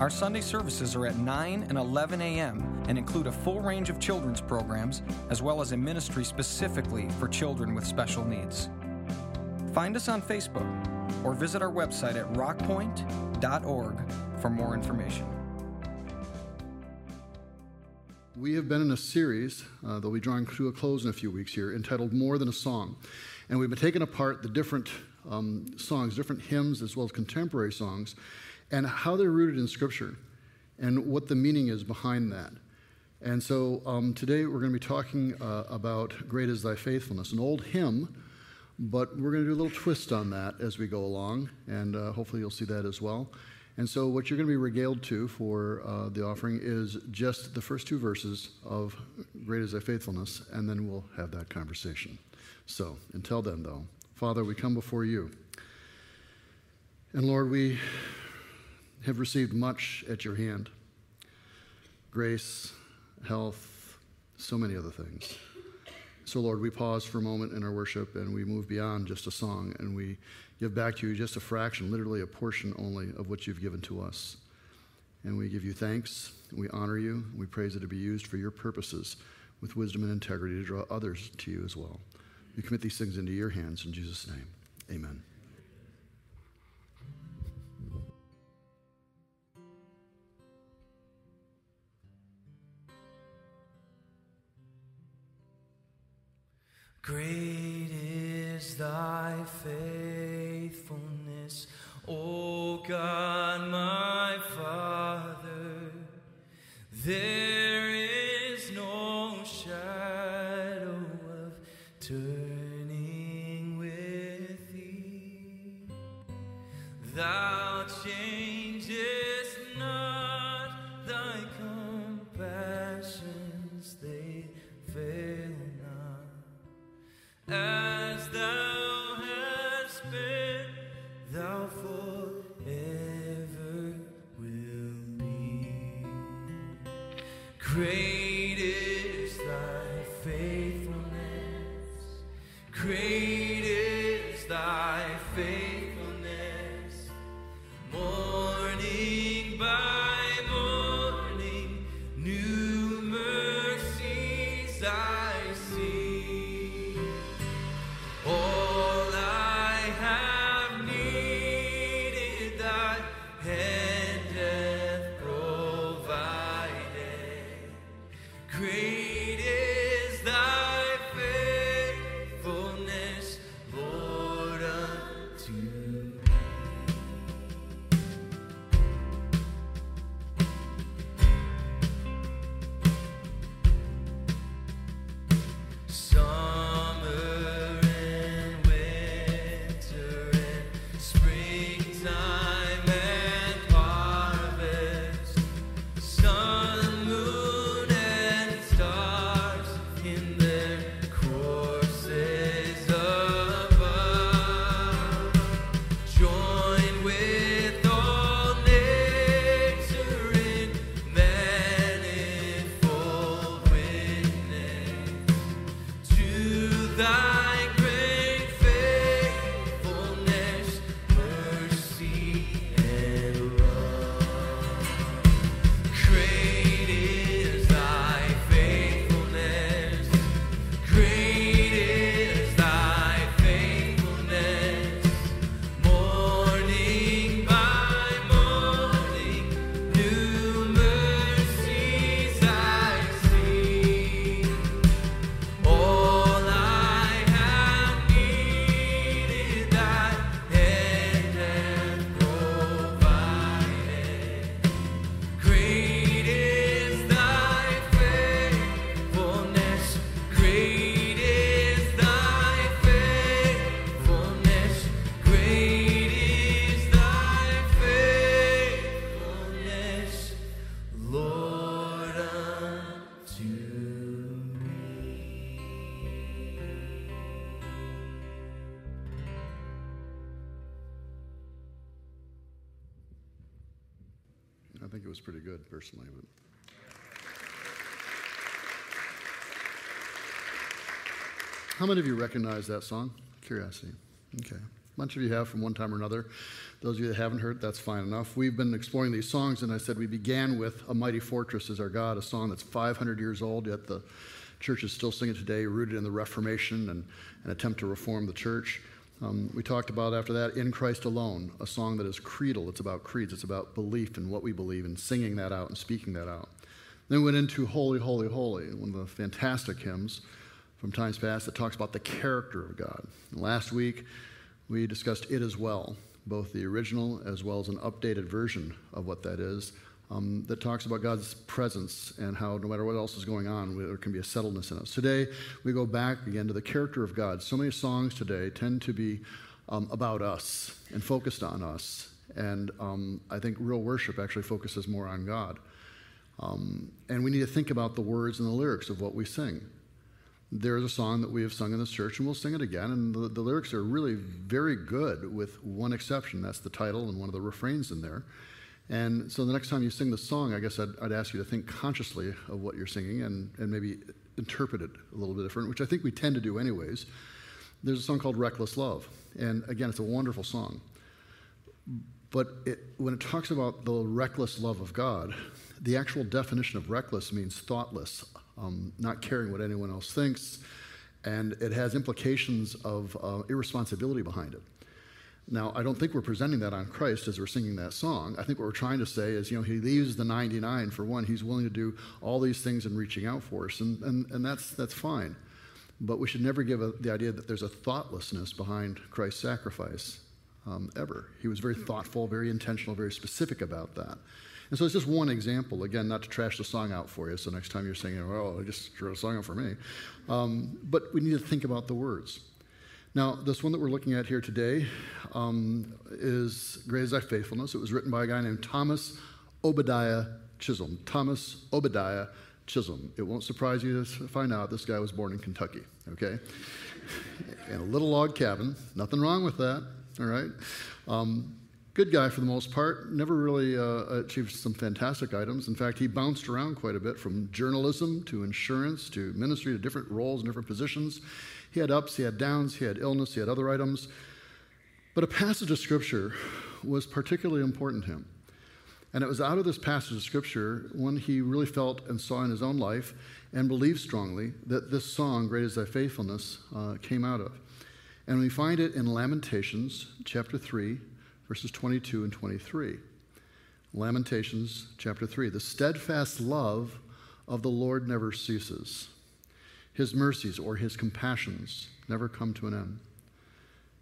Our Sunday services are at 9 and 11 a.m. and include a full range of children's programs, as well as a ministry specifically for children with special needs. Find us on Facebook or visit our website at rockpointe.org for more information. We have been in a series that will be drawing to a close in a few weeks here, entitled More Than a Song. And we've been taking apart the different songs, different hymns, as well as contemporary songs, and how they're rooted in Scripture and what the meaning is behind that. And so today we're going to be talking about Great is Thy Faithfulness, an old hymn, but we're going to do a little twist on that as we go along, and hopefully you'll see that as well. And so what you're going to be regaled to for the offering is just the first two verses of Great is Thy Faithfulness, and then we'll have that conversation. So until then, though, Father, we come before you. And Lord, we have received much at your hand: grace, health, so many other things. So, Lord, we pause for a moment in our worship and we move beyond just a song and we give back to you just a fraction, literally a portion only of what you've given to us. And we give you thanks, we honor you, we praise that it be used for your purposes with wisdom and integrity to draw others to you as well. We commit these things into your hands in Jesus' name. Amen. Great is thy faithfulness, O God, my Father. There is no shadow of turning with thee. Thou changest not, thy compassions they fail. As thou hast been, thou forever will be. Great is thy faithfulness. Great is thy faithfulness. Morning by morning, new mercies I see. Springtime and think it was pretty good personally. But how many of you recognize that song? Curiosity. Okay. A bunch of you have from one time or another. Those of you that haven't heard, that's fine enough. We've been exploring these songs, and I said we began with A Mighty Fortress Is Our God, a song that's 500 years old, yet the church is still singing today, rooted in the Reformation and an attempt to reform the church. We talked about after that In Christ Alone, a song that is creedal. It's about creeds. It's about belief in what we believe and singing that out and speaking that out. Then we went into Holy, Holy, Holy, one of the fantastic hymns from times past that talks about the character of God. And last week, we discussed It Is Well, both the original as well as an updated version of what that is, that talks about God's presence and how no matter what else is going on, there can be a settledness in us. Today, we go back again to the character of God. So many songs today tend to be about us and focused on us. And I think real worship actually focuses more on God. And we need to think about the words and the lyrics of what we sing. There's a song that we have sung in this church, and we'll sing it again, and the lyrics are really very good with one exception. That's the title and one of the refrains in there. And so the next time you sing the song, I guess I'd ask you to think consciously of what you're singing and maybe interpret it a little bit different, which I think we tend to do anyways. There's a song called Reckless Love, and again, it's a wonderful song. But when it talks about the reckless love of God, the actual definition of reckless means thoughtless, not caring what anyone else thinks, and it has implications of irresponsibility behind it. Now, I don't think we're presenting that on Christ as we're singing that song. I think what we're trying to say is, He leaves the 99 for one. He's willing to do all these things and reaching out for us, and that's fine. But we should never give the idea that there's a thoughtlessness behind Christ's sacrifice ever. He was very thoughtful, very intentional, very specific about that. And so it's just one example, again, not to trash the song out for you, so next time you're singing, oh, I just wrote a song out for me. But we need to think about the words. Now, this one that we're looking at here today is Great Is Thy Faithfulness. It was written by a guy named Thomas Obadiah Chisholm. Thomas Obadiah Chisholm. It won't surprise you to find out this guy was born in Kentucky, okay? In a little log cabin. Nothing wrong with that, all right? Good guy for the most part. Never really achieved some fantastic items. In fact, he bounced around quite a bit from journalism to insurance to ministry to different roles and different positions. He had ups, he had downs, he had illness, he had other items. But a passage of Scripture was particularly important to him. And it was out of this passage of Scripture, one he really felt and saw in his own life and believed strongly, that this song, Great Is Thy Faithfulness, came out of. And we find it in Lamentations chapter 3, verses 22 and 23. Lamentations chapter 3. The steadfast love of the Lord never ceases. His mercies or his compassions never come to an end.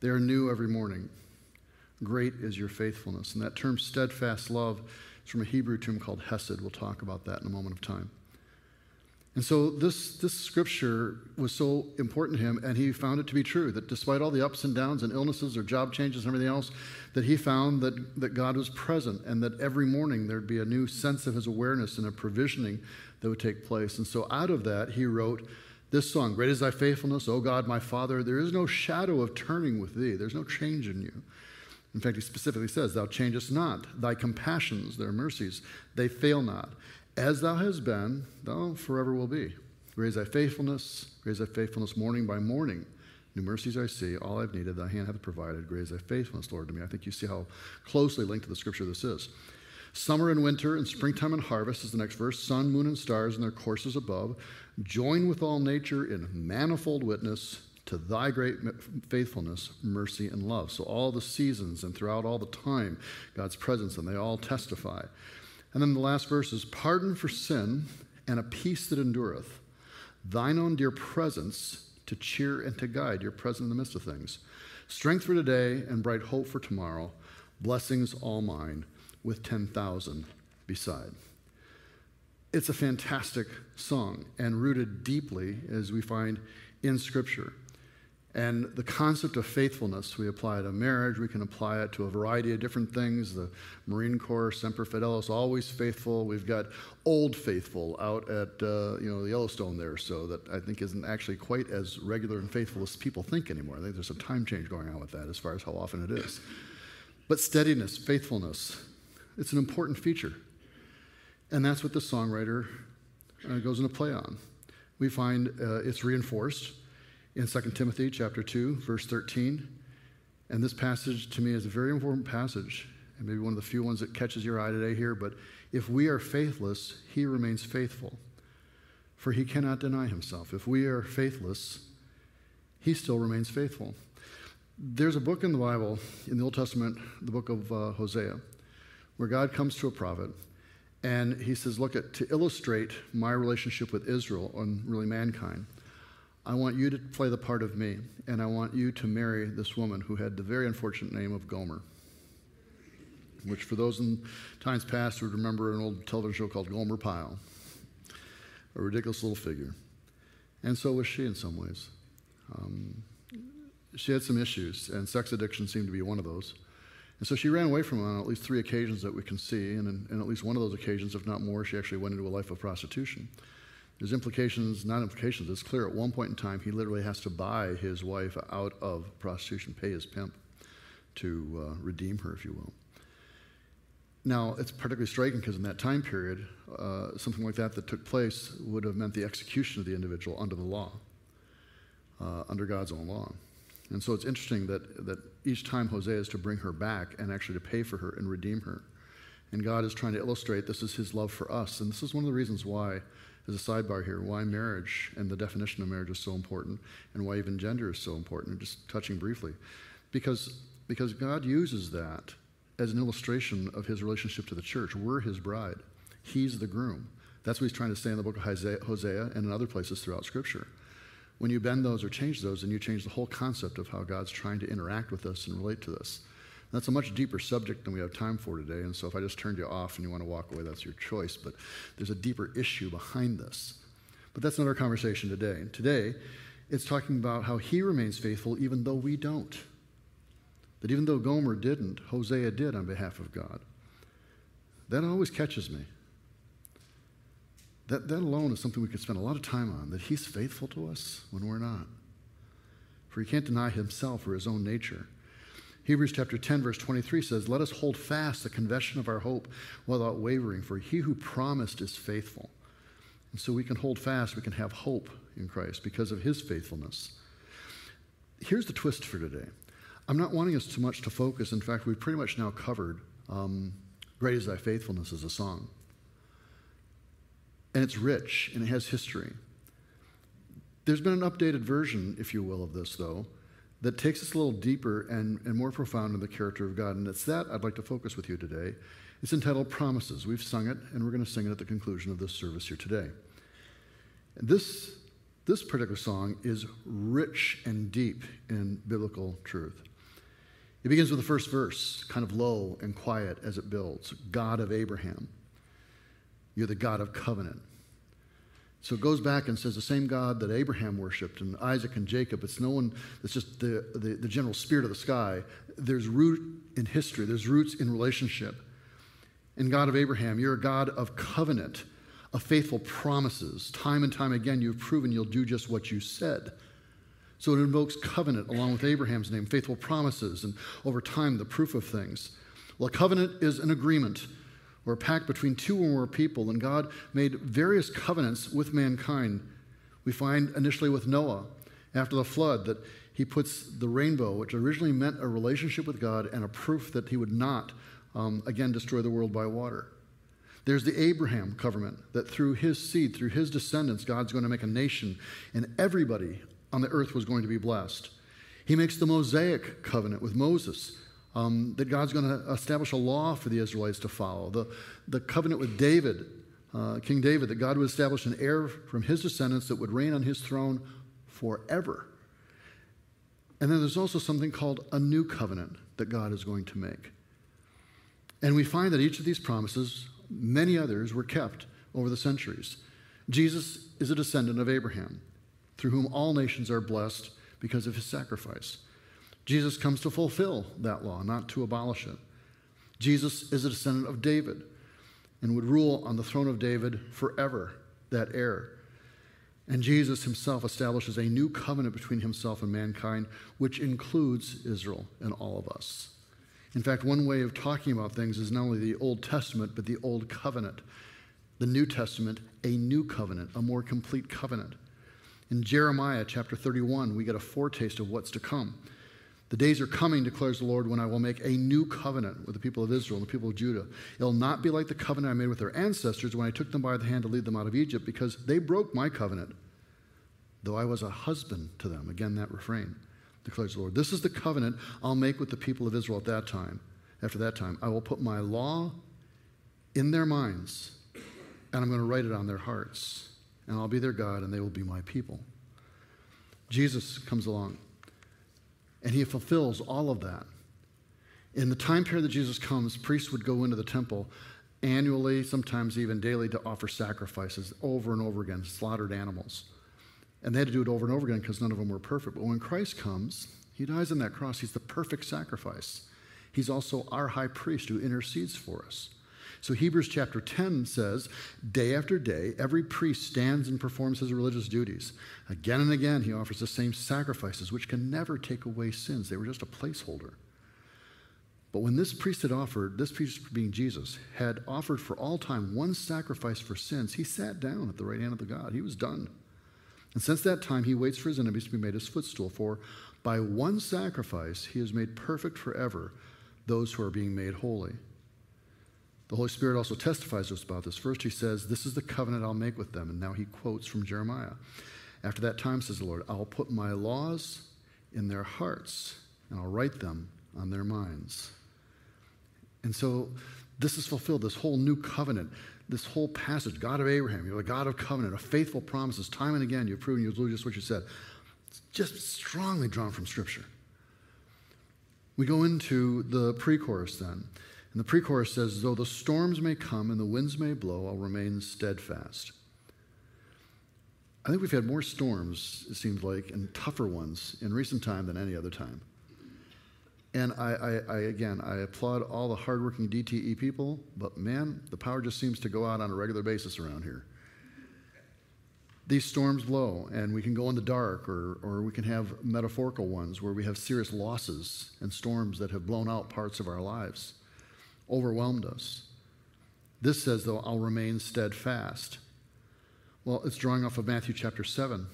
They are new every morning. Great is your faithfulness. And that term steadfast love is from a Hebrew term called hesed. We'll talk about that in a moment of time. And so this scripture was so important to him, and he found it to be true that despite all the ups and downs and illnesses or job changes and everything else, that he found that God was present and that every morning there'd be a new sense of his awareness and a provisioning that would take place. And so out of that, he wrote this song, Great is thy faithfulness, O God, my Father. There is no shadow of turning with thee. There's no change in you. In fact, he specifically says, thou changest not. Thy compassions, their mercies, they fail not. As thou hast been, thou forever will be. Great is thy faithfulness, morning by morning. New mercies I see, all I've needed, thy hand hath provided. Great is thy faithfulness, Lord, to me. I think you see how closely linked to the scripture this is. Summer and winter and springtime and harvest is the next verse. Sun, moon, and stars in their courses above. Join with all nature in manifold witness to thy great faithfulness, mercy, and love. So all the seasons and throughout all the time, God's presence, and they all testify. And then the last verse is, pardon for sin and a peace that endureth, thine own dear presence to cheer and to guide, your presence in the midst of things. Strength for today and bright hope for tomorrow, blessings all mine with 10,000 beside. It's a fantastic song and rooted deeply, as we find, in Scripture. And the concept of faithfulness, we apply to marriage, we can apply it to a variety of different things. The Marine Corps, Semper Fidelis, always faithful. We've got Old Faithful out at the Yellowstone there, so that I think isn't actually quite as regular and faithful as people think anymore. I think there's some time change going on with that as far as how often it is. But steadiness, faithfulness, it's an important feature. And that's what the songwriter goes into play on. We find it's reinforced in 2 Timothy chapter 2, verse 13. And this passage to me is a very important passage, and maybe one of the few ones that catches your eye today here, but if we are faithless, he remains faithful, for he cannot deny himself. If we are faithless, he still remains faithful. There's a book in the Bible, in the Old Testament, the book of Hosea, where God comes to a prophet, and he says, look, to illustrate my relationship with Israel, and really mankind, I want you to play the part of me, and I want you to marry this woman who had the very unfortunate name of Gomer, which for those in times past would remember an old television show called Gomer Pyle, a ridiculous little figure. And so was she in some ways. She had some issues, and sex addiction seemed to be one of those. And so she ran away from him on at least 3 occasions that we can see, and on at least one of those occasions, if not more, she actually went into a life of prostitution. There's implications, not implications, it's clear at one point in time he literally has to buy his wife out of prostitution, pay his pimp to redeem her, if you will. Now, it's particularly striking because in that time period, something like that took place would have meant the execution of the individual under the law, under God's own law. And so it's interesting that each time Hosea is to bring her back and actually to pay for her and redeem her. And God is trying to illustrate this is his love for us. And this is one of the reasons why, as a sidebar here, why marriage and the definition of marriage is so important and why even gender is so important. And just touching briefly. Because God uses that as an illustration of his relationship to the church. We're his bride. He's the groom. That's what he's trying to say in the book of Hosea and in other places throughout Scripture. When you bend those or change those, then you change the whole concept of how God's trying to interact with us and relate to this. And that's a much deeper subject than we have time for today, and so if I just turned you off and you want to walk away, that's your choice, but there's a deeper issue behind this. But that's not our conversation today. Today, it's talking about how he remains faithful even though we don't. That even though Gomer didn't, Hosea did on behalf of God. That always catches me. That alone is something we could spend a lot of time on, that he's faithful to us when we're not. For he can't deny himself or his own nature. Hebrews chapter 10, verse 23 says, let us hold fast the confession of our hope without wavering, for he who promised is faithful. And so we can hold fast, we can have hope in Christ because of his faithfulness. Here's the twist for today. I'm not wanting us too much to focus. In fact, we've pretty much now covered Great Is Thy Faithfulness as a song. And it's rich, and it has history. There's been an updated version, if you will, of this, though, that takes us a little deeper and more profound in the character of God. And it's that I'd like to focus with you today. It's entitled Promises. We've sung it, and we're going to sing it at the conclusion of this service here today. And this particular song is rich and deep in biblical truth. It begins with the first verse, kind of low and quiet as it builds. God of Abraham. You're the God of covenant. So it goes back and says the same God that Abraham worshipped and Isaac and Jacob, it's no one, it's just the general spirit of the sky. There's root in history. There's roots in relationship. And God of Abraham, you're a God of covenant, of faithful promises. Time and time again, you've proven you'll do just what you said. So it invokes covenant along with Abraham's name, faithful promises, and over time, the proof of things. Well, a covenant is an agreement, or a pact between two or more people, and God made various covenants with mankind. We find initially with Noah, after the flood, that he puts the rainbow, which originally meant a relationship with God and a proof that he would not, again, destroy the world by water. There's the Abraham covenant, that through his seed, through his descendants, God's going to make a nation, and everybody on the earth was going to be blessed. He makes the Mosaic covenant with Moses, that God's going to establish a law for the Israelites to follow. The covenant with David, King David, that God would establish an heir from his descendants that would reign on his throne forever. And then there's also something called a new covenant that God is going to make. And we find that each of these promises, many others, were kept over the centuries. Jesus is a descendant of Abraham, through whom all nations are blessed because of his sacrifice. Jesus comes to fulfill that law, not to abolish it. Jesus is a descendant of David and would rule on the throne of David forever, that heir. And Jesus himself establishes a new covenant between himself and mankind, which includes Israel and all of us. In fact, one way of talking about things is not only the Old Testament, but the Old Covenant. the New Testament, a new covenant, a more complete covenant. In Jeremiah chapter 31, we get a foretaste of what's to come. The days are coming, declares the Lord, when I will make a new covenant with the people of Israel and the people of Judah. It'll not be like the covenant I made with their ancestors when I took them by the hand to lead them out of Egypt, because they broke my covenant, though I was a husband to them. Again, that refrain, declares the Lord. This is the covenant I'll make with the people of Israel at that time. After that time, I will put my law in their minds, and I'm going to write it on their hearts, and I'll be their God, and they will be my people. Jesus comes along, and he fulfills all of that. In the time period that Jesus comes, priests would go into the temple annually, sometimes even daily, to offer sacrifices over and over again, slaughtered animals. And they had to do it over and over again because none of them were perfect. But when Christ comes, he dies on that cross. He's the perfect sacrifice. He's also our high priest who intercedes for us. So Hebrews chapter 10 says, day after day, every priest stands and performs his religious duties. Again and again, he offers the same sacrifices, which can never take away sins. They were just a placeholder. But when this priest had offered, this priest being Jesus, had offered for all time one sacrifice for sins, he sat down at the right hand of the God. He was done. And since that time, he waits for his enemies to be made his footstool, for by one sacrifice, he has made perfect forever those who are being made holy. The Holy Spirit also testifies to us about this. First, he says, this is the covenant I'll make with them. And now he quotes from Jeremiah. After that time, says the Lord, I'll put my laws in their hearts, and I'll write them on their minds. And so this is fulfilled, this whole new covenant, this whole passage. God of Abraham, you're the God of covenant, of faithful promises. Time and again, you've proven you'll do just what you said. It's just strongly drawn from Scripture. We go into the pre-chorus then. And the pre-chorus says, though the storms may come and the winds may blow, I'll remain steadfast. I think we've had more storms, it seems like, and tougher ones in recent time than any other time. And I applaud all the hardworking DTE people, but man, the power just seems to go out on a regular basis around here. These storms blow, and we can go in the dark, or we can have metaphorical ones where we have serious losses and storms that have blown out parts of our lives, overwhelmed us. This says, though, I'll remain steadfast. Well, it's drawing off of Matthew chapter 7,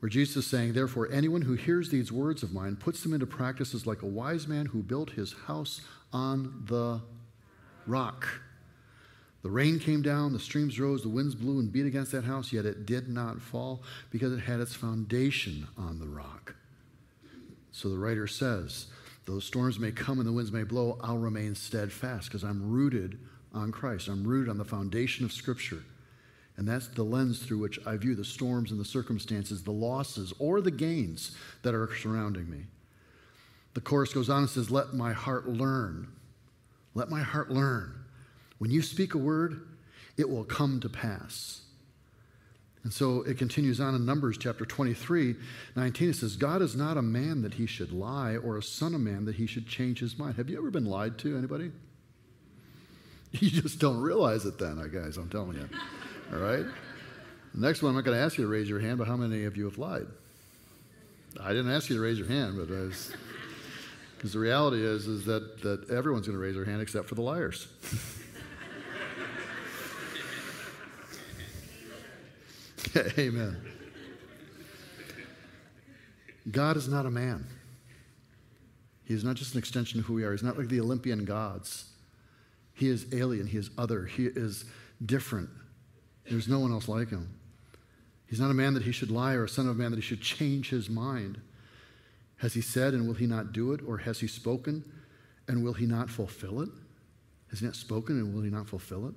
where Jesus is saying, therefore, anyone who hears these words of mine puts them into practice is like a wise man who built his house on the rock. The rain came down, the streams rose, the winds blew and beat against that house, yet it did not fall because it had its foundation on the rock. So the writer says, those storms may come and the winds may blow, I'll remain steadfast because I'm rooted on Christ. I'm rooted on the foundation of Scripture. And that's the lens through which I view the storms and the circumstances, the losses or the gains that are surrounding me. The chorus goes on and says, let my heart learn. Let my heart learn. When you speak a word, it will come to pass. And so it continues on in Numbers chapter 23:19. It says, God is not a man that he should lie, or a son of man that he should change his mind. Have you ever been lied to, anybody? You just don't realize it then, I guess, I'm telling you. All right? The next one, I'm not going to ask you to raise your hand, but how many of you have lied? I didn't ask you to raise your hand, but because the reality is that everyone's going to raise their hand except for the liars. Amen. God is not a man. He's not just an extension of who we are. He's not like the Olympian gods. He is alien. He is other. He is different. There's no one else like him. He's not a man that he should lie, or a son of man that he should change his mind. Has he said, and will he not do it? Or has he spoken, and will he not fulfill it? Has he not spoken, and will he not fulfill it?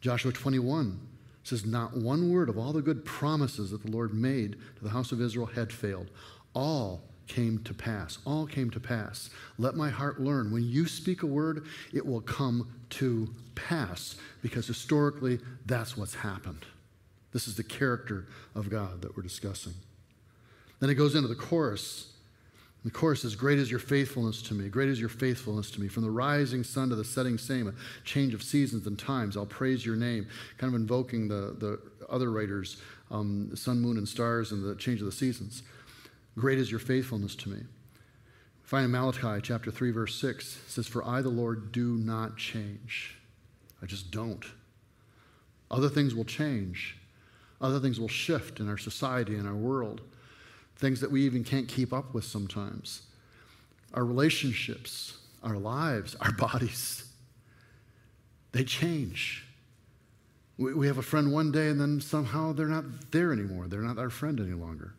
Joshua 21 says, not one word of all the good promises that the Lord made to the house of Israel had failed. All came to pass. All came to pass. Let my heart learn. When you speak a word, it will come to pass, because historically, that's what's happened. This is the character of God that we're discussing. Then it goes into the chorus. The chorus is, great is your faithfulness to me, great is your faithfulness to me. From the rising sun to the setting same, a change of seasons and times, I'll praise your name. Kind of invoking the other writers, sun, moon, and stars, and the change of the seasons. Great is your faithfulness to me. Find in Malachi chapter 3, verse 6, it says, for I, the Lord, do not change. I just don't. Other things will change. Other things will shift in our society, in our world. Things that we even can't keep up with sometimes. Our relationships, our lives, our bodies, they change. We have a friend one day and then somehow they're not there anymore. They're not our friend any longer.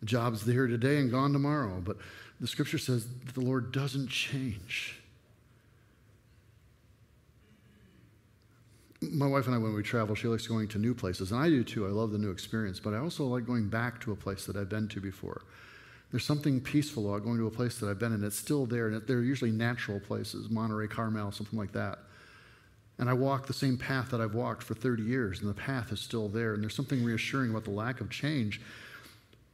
The job's there today and gone tomorrow. But the scripture says that the Lord doesn't change. My wife and I, when we travel, she likes going to new places. And I do too. I love the new experience. But I also like going back to a place that I've been to before. There's something peaceful about going to a place that I've been in. It's still there. And they're usually natural places, Monterey, Carmel, something like that. And I walk the same path that I've walked for 30 years. And the path is still there. And there's something reassuring about the lack of change.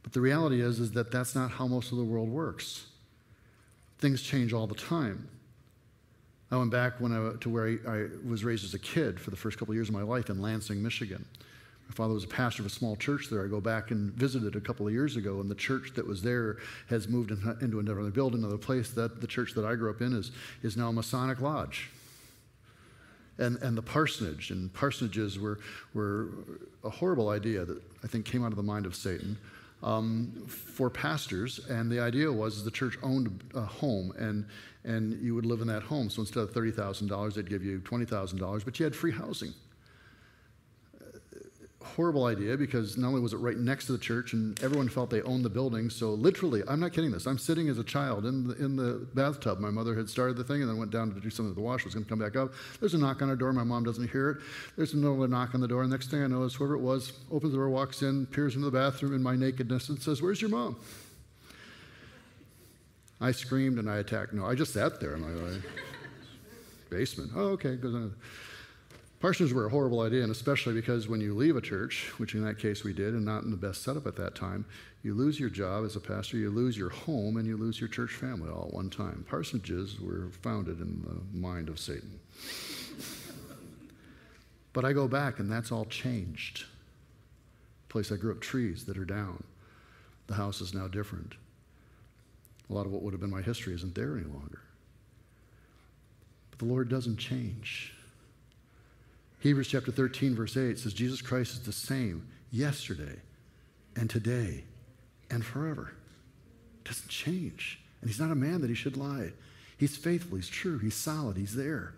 But the reality is that that's not how most of the world works. Things change all the time. I went back to where I was raised as a kid for the first couple of years of my life in Lansing, Michigan. My father was a pastor of a small church there. I go back and visited a couple of years ago, and the church that was there has moved into another building, another place. That the church that I grew up in is now a Masonic lodge. And the parsonage, and parsonages were a horrible idea that I think came out of the mind of Satan for pastors. And the idea was the church owned a home, and you would live in that home. So instead of $30,000, they'd give you $20,000, but you had free housing. Horrible idea, because not only was it right next to the church and everyone felt they owned the building, so literally, I'm not kidding this, I'm sitting as a child in the bathtub. My mother had started the thing and then went down to do something at the wash, was going to come back up. There's a knock on our door. My mom doesn't hear it. There's another knock on the door. Next thing I know is whoever it was opens the door, walks in, peers into the bathroom in my nakedness and says, "Where's your mom?" I screamed and I attacked. No, I just sat there in my basement. Oh, okay, goes on. Parsons were a horrible idea, and especially because when you leave a church, which in that case we did, and not in the best setup at that time, you lose your job as a pastor, you lose your home, and you lose your church family all at one time. Parsonages were founded in the mind of Satan. But I go back, and that's all changed. The place I grew up, trees that are down. The house is now different. A lot of what would have been my history isn't there any longer. But the Lord doesn't change. Hebrews chapter 13, verse 8 says, Jesus Christ is the same yesterday and today and forever. Doesn't change. And he's not a man that he should lie. He's faithful. He's true. He's solid. He's there.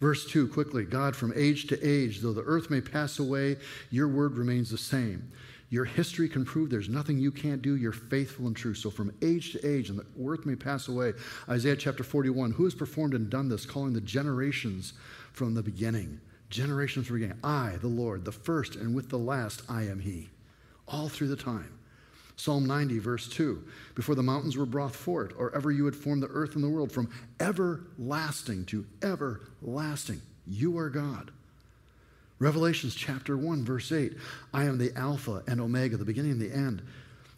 Verse 2, quickly, God, from age to age, though the earth may pass away, your word remains the same. Your history can prove there's nothing you can't do. You're faithful and true. So from age to age, and the earth may pass away. Isaiah chapter 41, who has performed and done this, calling the generations from the beginning. Generations from the beginning. I, the Lord, the first and with the last, I am he. All through the time. Psalm 90, verse 2. Before the mountains were brought forth, or ever you had formed the earth and the world, from everlasting to everlasting, you are God. Revelations chapter 1, verse 8. I am the Alpha and Omega, the beginning and the end,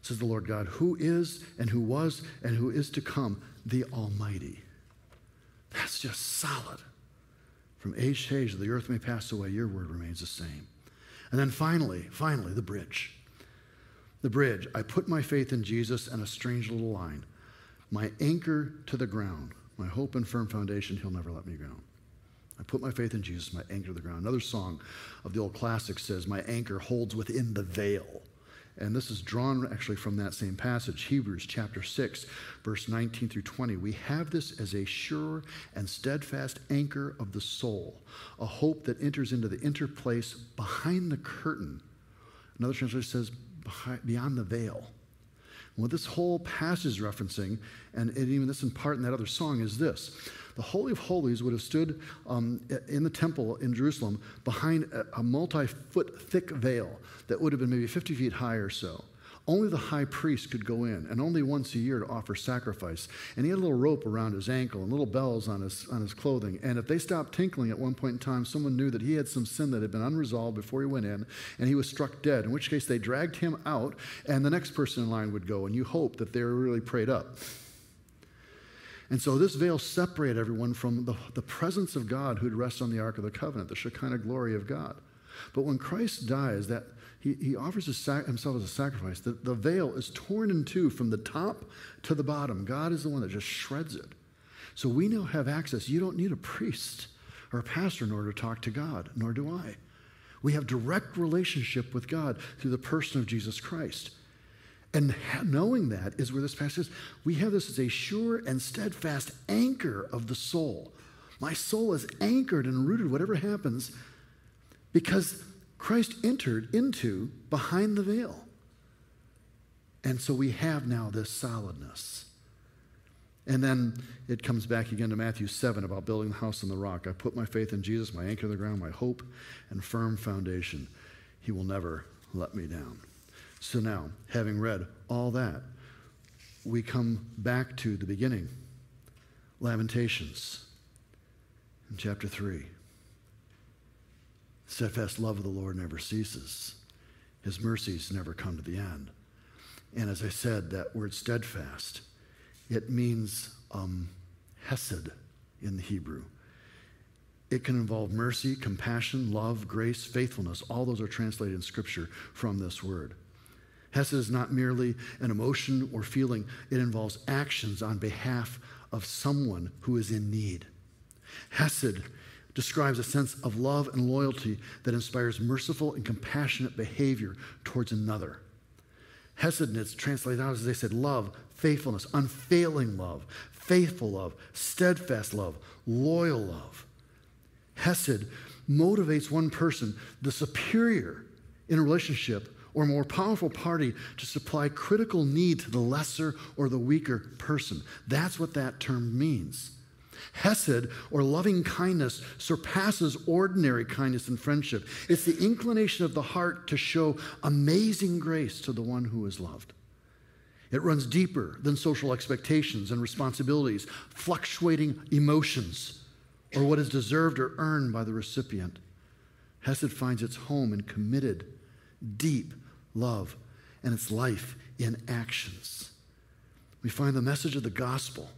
says the Lord God, who is and who was and who is to come, the Almighty. That's just solid. From age to age, the earth may pass away, your word remains the same. And then finally, the bridge. The bridge. I put my faith in Jesus and a strange little line. My anchor to the ground, my hope and firm foundation, he'll never let me go. I put my faith in Jesus, my anchor to the ground. Another song of the old classics says, my anchor holds within the veil. And this is drawn actually from that same passage, Hebrews chapter 6, verse 19 through 20. We have this as a sure and steadfast anchor of the soul, a hope that enters into the interplace behind the curtain. Another translation says, beyond the veil. And what this whole passage is referencing, and even this in part in that other song, is this. The Holy of Holies would have stood in the temple in Jerusalem behind a multi-foot thick veil that would have been maybe 50 feet high or so. Only the high priest could go in, and only once a year to offer sacrifice. And he had a little rope around his ankle and little bells on his clothing. And if they stopped tinkling at one point in time, someone knew that he had some sin that had been unresolved before he went in, and he was struck dead, in which case they dragged him out, and the next person in line would go, and you hope that they were really prayed up. And so this veil separated everyone from the presence of God who'd rest on the Ark of the Covenant, the Shekinah glory of God. But when Christ dies, that he offers himself as a sacrifice. The veil is torn in two from the top to the bottom. God is the one that just shreds it. So we now have access. You don't need a priest our pastor in order to talk to God, nor do I. We have direct relationship with God through the person of Jesus Christ. And knowing that is where this passage is. We have this as a sure and steadfast anchor of the soul. My soul is anchored and rooted, whatever happens, because Christ entered into behind the veil. And so we have now this solidness. And then it comes back again to Matthew 7 about building the house on the rock. I put my faith in Jesus, my anchor in the ground, my hope and firm foundation. He will never let me down. So now, having read all that, we come back to the beginning. Lamentations in chapter 3. Steadfast love of the Lord never ceases. His mercies never come to the end. And as I said, that word steadfast, it means hesed in the Hebrew. It can involve mercy, compassion, love, grace, faithfulness. All those are translated in Scripture from this word. Hesed is not merely an emotion or feeling. It involves actions on behalf of someone who is in need. Hesed describes a sense of love and loyalty that inspires merciful and compassionate behavior towards another. Hesedness translated out, as they said, love, faithfulness, unfailing love, faithful love, steadfast love, loyal love. Hesed motivates one person, the superior in a relationship, or more powerful party, to supply critical need to the lesser or the weaker person. That's what that term means. Hesed, or loving kindness, surpasses ordinary kindness and friendship. It's the inclination of the heart to show amazing grace to the one who is loved. It runs deeper than social expectations and responsibilities, fluctuating emotions, or what is deserved or earned by the recipient. Hesed finds its home in committed, deep love, and its life in actions. We find the message of the gospel,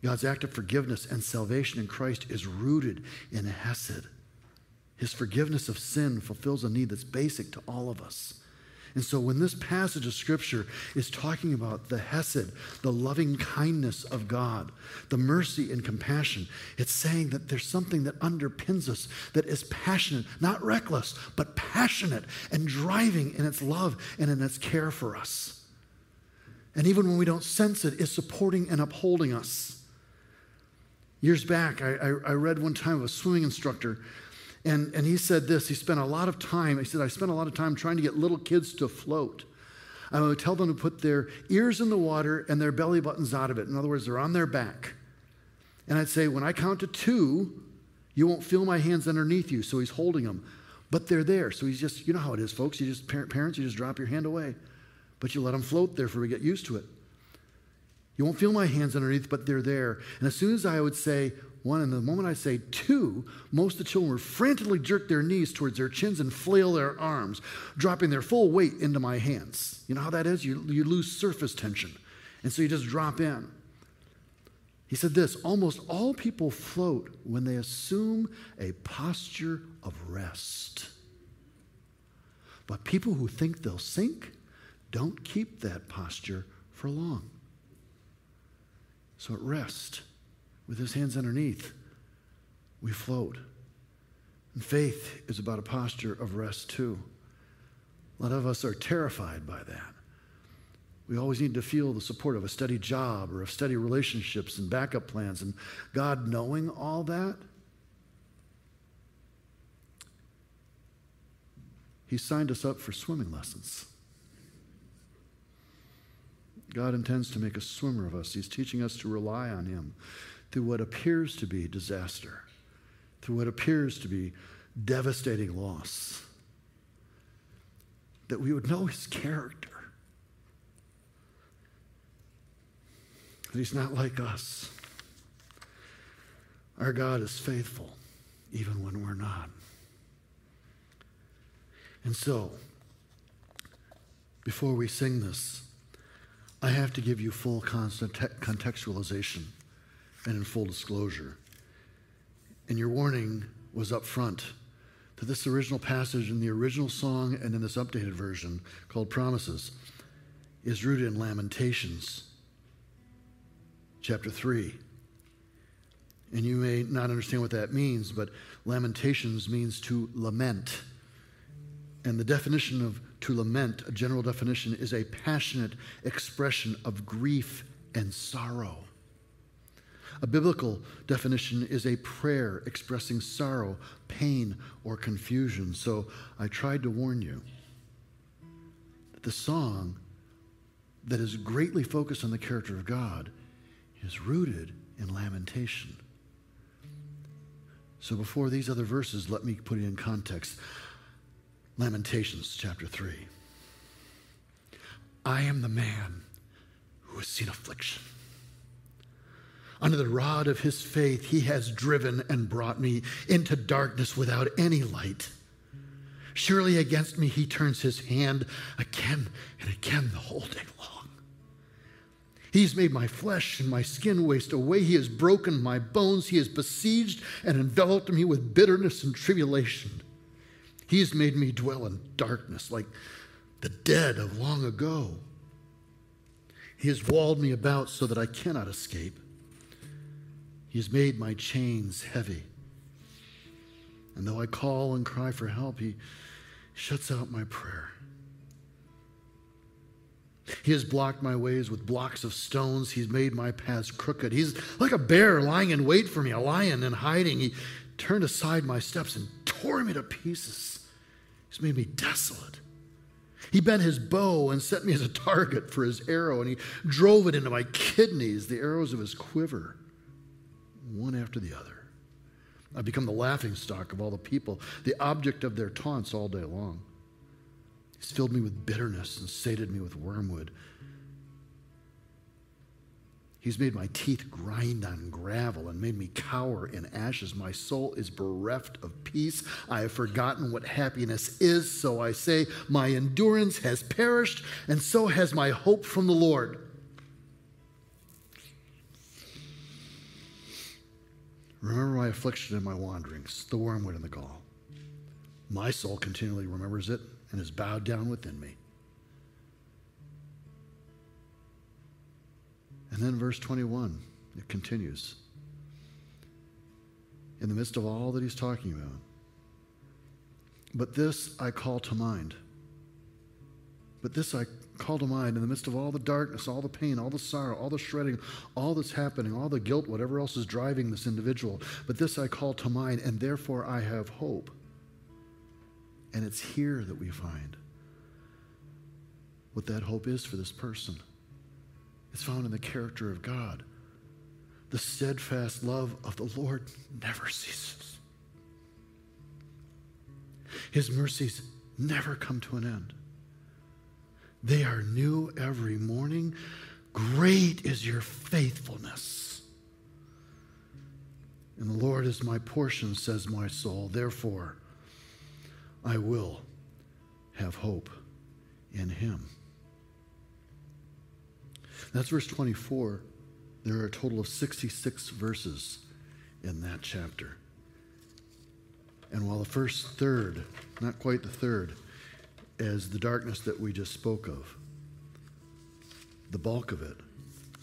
God's act of forgiveness and salvation in Christ, is rooted in hesed. His forgiveness of sin fulfills a need that's basic to all of us. And so when this passage of Scripture is talking about the hesed, the loving kindness of God, the mercy and compassion, it's saying that there's something that underpins us that is passionate, not reckless, but passionate and driving in its love and in its care for us. And even when we don't sense it, it's supporting and upholding us. Years back, I read one time of a swimming instructor, and he said this. I spent a lot of time trying to get little kids to float. I would tell them to put their ears in the water and their belly buttons out of it. In other words, they're on their back. And I'd say, when I count to 2, you won't feel my hands underneath you. So he's holding them, but they're there. So he's just, you know how it is, folks. Parents, you just drop your hand away. But you let them float there for we get used to it. You won't feel my hands underneath, but they're there. And as soon as I would say 1, and the moment I say 2, most of the children would frantically jerk their knees towards their chins and flail their arms, dropping their full weight into my hands. You know how that is? You lose surface tension. And so you just drop in. He said this, almost all people float when they assume a posture of rest. But people who think they'll sink don't keep that posture for long. So at rest, with his hands underneath, we float. And faith is about a posture of rest too. A lot of us are terrified by that. We always need to feel the support of a steady job or of steady relationships and backup plans, and God knowing all that, he signed us up for swimming lessons. God intends to make a swimmer of us. He's teaching us to rely on him through what appears to be disaster, through what appears to be devastating loss, that we would know his character, that he's not like us. Our God is faithful, even when we're not. And so, before we sing this, I have to give you full contextualization and in full disclosure. And your warning was up front that this original passage in the original song and in this updated version called Promises is rooted in Lamentations, chapter 3. And you may not understand what that means, but Lamentations means to lament. And the definition of to lament, a general definition, is a passionate expression of grief and sorrow. A biblical definition is a prayer expressing sorrow, pain, or confusion. So I tried to warn you that the song that is greatly focused on the character of God is rooted in lamentation. So before these other verses, let me put it in context. Lamentations chapter 3. I am the man who has seen affliction. Under the rod of his faith, he has driven and brought me into darkness without any light. Surely against me he turns his hand again and again the whole day long. He's made my flesh and my skin waste away. He has broken my bones. He has besieged and enveloped me with bitterness and tribulation. He has made me dwell in darkness like the dead of long ago. He has walled me about so that I cannot escape. He has made my chains heavy. And though I call and cry for help, he shuts out my prayer. He has blocked my ways with blocks of stones. He's made my paths crooked. He's like a bear lying in wait for me, a lion in hiding. He turned aside my steps and tore me to pieces. He's made me desolate. He bent his bow and set me as a target for his arrow, and he drove it into my kidneys, the arrows of his quiver, one after the other. I've become the laughingstock of all the people, the object of their taunts all day long. He's filled me with bitterness and sated me with wormwood. He's made my teeth grind on gravel and made me cower in ashes. My soul is bereft of peace. I have forgotten what happiness is, so I say, my endurance has perished, and so has my hope from the Lord. Remember my affliction and my wanderings, the wormwood and the gall. My soul continually remembers it and is bowed down within me. And then verse 21, it continues. In the midst of all that he's talking about, but this I call to mind in the midst of all the darkness, all the pain, all the sorrow, all the shredding, all that's happening, all the guilt, whatever else is driving this individual. But this I call to mind, and therefore I have hope. And it's here that we find what that hope is for this person. It's found in the character of God. The steadfast love of the Lord never ceases. His mercies never come to an end. They are new every morning. Great is your faithfulness. And the Lord is my portion, says my soul. Therefore, I will have hope in him. That's verse 24. There are a total of 66 verses in that chapter. And while the first third, not quite the third, is the darkness that we just spoke of, the bulk of it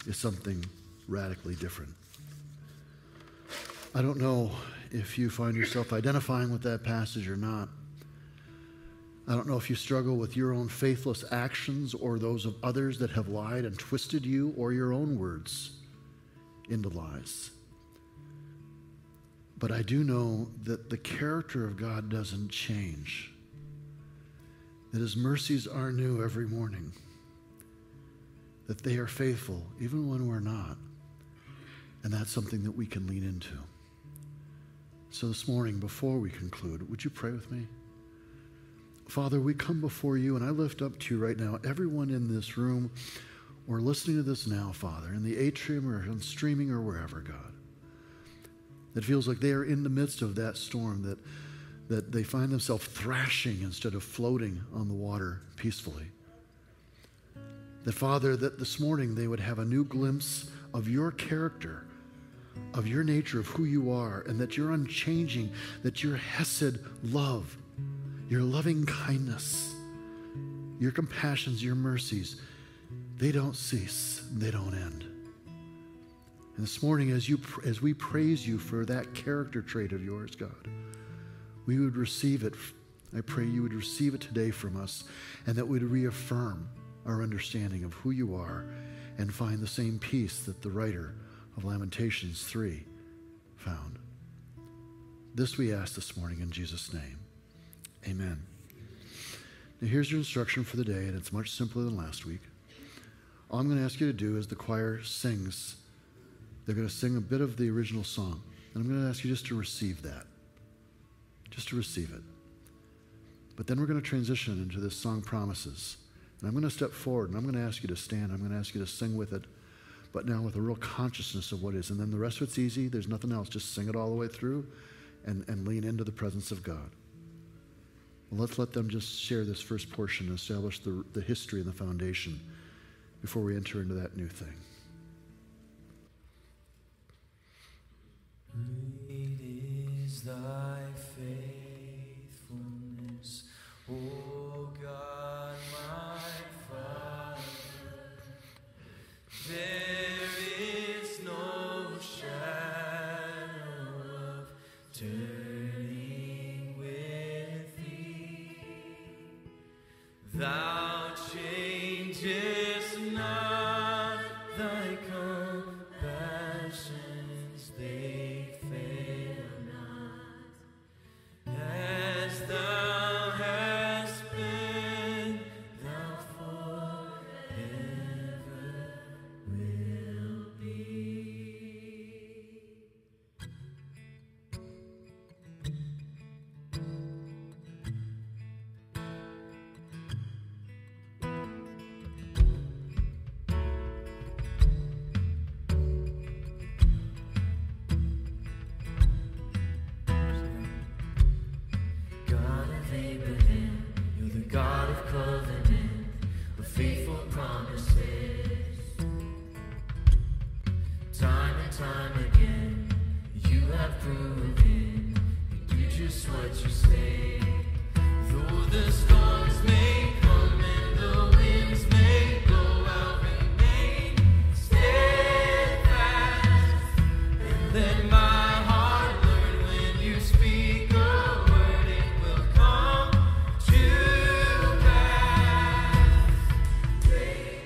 is something radically different. I don't know if you find yourself identifying with that passage or not. I don't know if you struggle with your own faithless actions or those of others that have lied and twisted you or your own words into lies. But I do know that the character of God doesn't change, that his mercies are new every morning, that they are faithful even when we're not, and that's something that we can lean into. So this morning, before we conclude, would you pray with me? Father, we come before you, and I lift up to you right now everyone in this room or listening to this now, Father, in the atrium or on streaming or wherever, God, that feels like they are in the midst of that storm, that they find themselves thrashing instead of floating on the water peacefully. That, Father, that this morning they would have a new glimpse of your character, of your nature, of who you are, and that you're unchanging, that your hesed love, your loving kindness, your compassions, your mercies, they don't cease, they don't end. And this morning, as we praise you for that character trait of yours, God, we would receive it. I pray you would receive it today from us, and that we'd reaffirm our understanding of who you are and find the same peace that the writer of Lamentations 3 found. This we ask this morning in Jesus' name. Amen. Now here's your instruction for the day, and it's much simpler than last week. All I'm going to ask you to do is the choir sings. They're going to sing a bit of the original song, and I'm going to ask you just to receive that, just to receive it. But then we're going to transition into this song, Promises. And I'm going to step forward, and I'm going to ask you to stand. I'm going to ask you to sing with it, but now with a real consciousness of what is. And then the rest of it's easy. There's nothing else. Just sing it all the way through and lean into the presence of God. Well, let's let them just share this first portion and establish the history and the foundation before we enter into that new thing. Great is thy faithfulness, O God, my Father. There is no shadow of turning with thee. Thou changest not, thy compassions they fail not. As thou hast been, thou forever will be. God of Abraham, you're the God of covenant, of faithful promises. Time and time again, you have proven you do just what you say. Though the storms may come and the winds may blow, I'll remain steadfast. And let my heart learn when you speak a word, it will come to pass. Great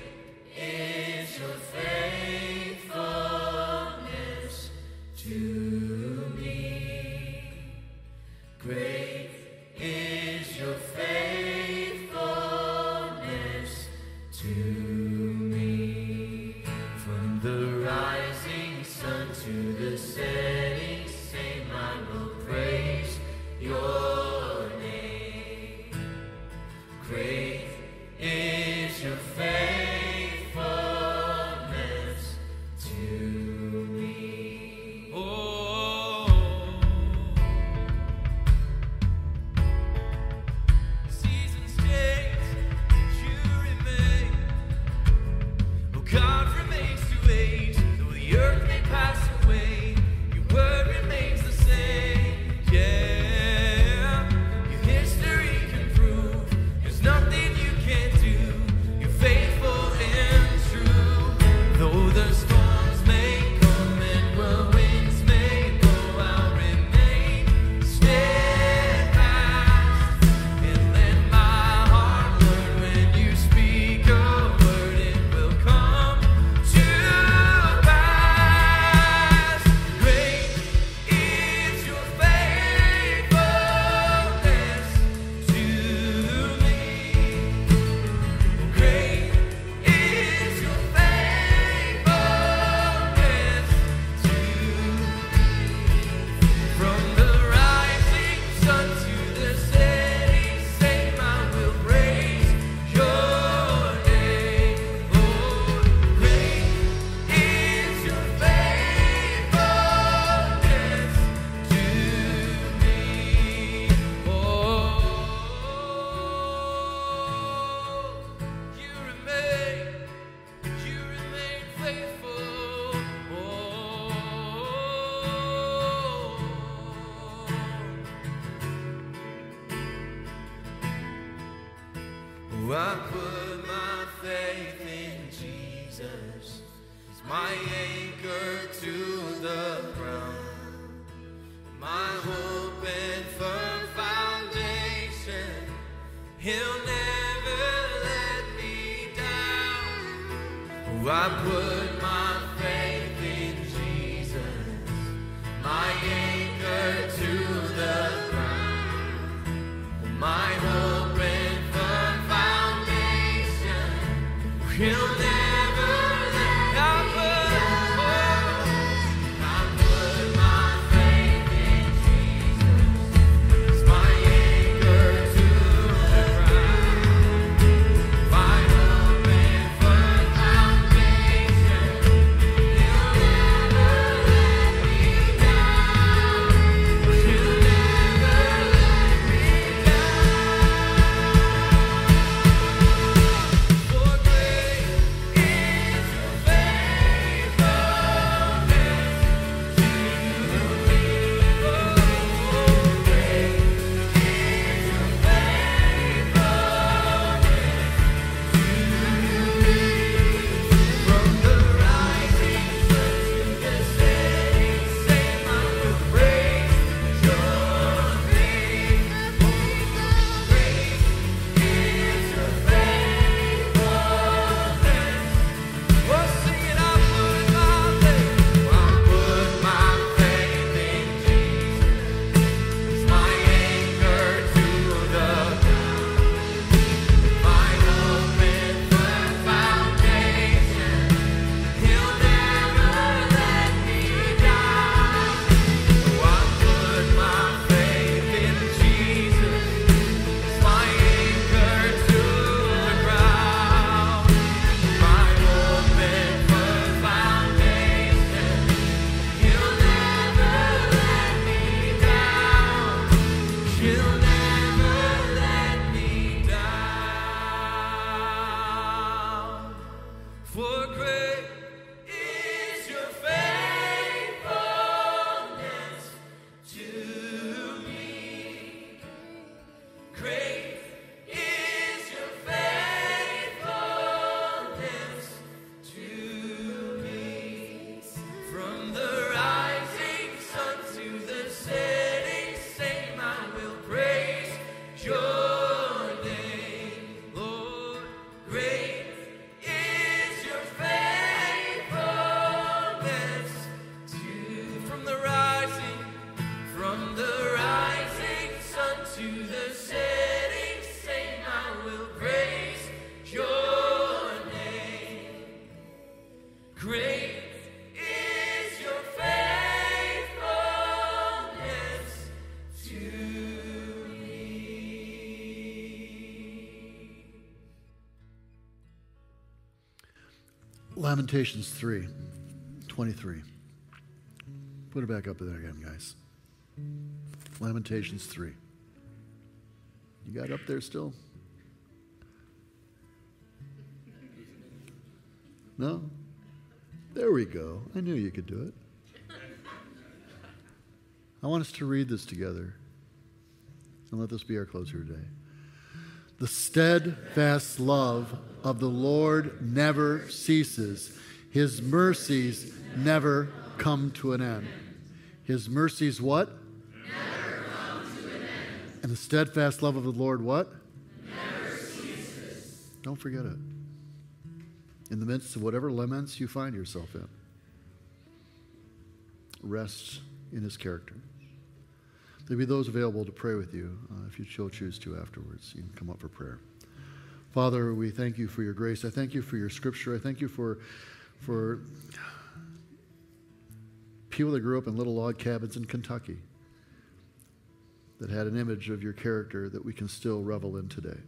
is your faithfulness to me. Great is your faithfulness to me. From the rising sun to the setting sun, I will praise your name. Great is your faithfulness to me. Oh. Seasons change, but you remain. Oh, God remains to age, though the earth may pass away, your word remains the same. Yeah, your history can prove there's nothing you can't do. You're faithful and true. Though the storms may come and the winds may blow, I'll remain steadfast. And let my heart learn when you speak a word, it will come to pass. Great is your faithfulness to me. Great is your faithfulness to me. From the rising sun to the setting sun, I will praise your name. Lord, great is your faithfulness to me. Oh, you remain faithful. Oh. Oh, I put my faith in Jesus, is my anchor to the ground, my hope and firm foundation. He'll never let me down. Oh, I put my faith in Jesus, my anchor to the ground, my hope and firm foundation. He'll never. Lamentations 3:23. Put it back up there again, guys. Lamentations 3. You got up there still? No? There we go. I knew you could do it. I want us to read this together. And let this be our closer today. The steadfast love of the Lord never ceases. His mercies never come to an end. His mercies what? Never come to an end. And the steadfast love of the Lord what? Never ceases. Don't forget it. In the midst of whatever laments you find yourself in, rest in his character. There'll be those available to pray with you if you still choose to afterwards. You can come up for prayer. Father, we thank you for your grace. I thank you for your scripture. I thank you for people that grew up in little log cabins in Kentucky that had an image of your character that we can still revel in today.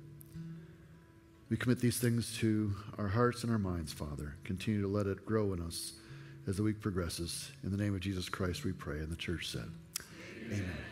We commit these things to our hearts and our minds, Father. Continue to let it grow in us as the week progresses. In the name of Jesus Christ, we pray. And the church said, Amen.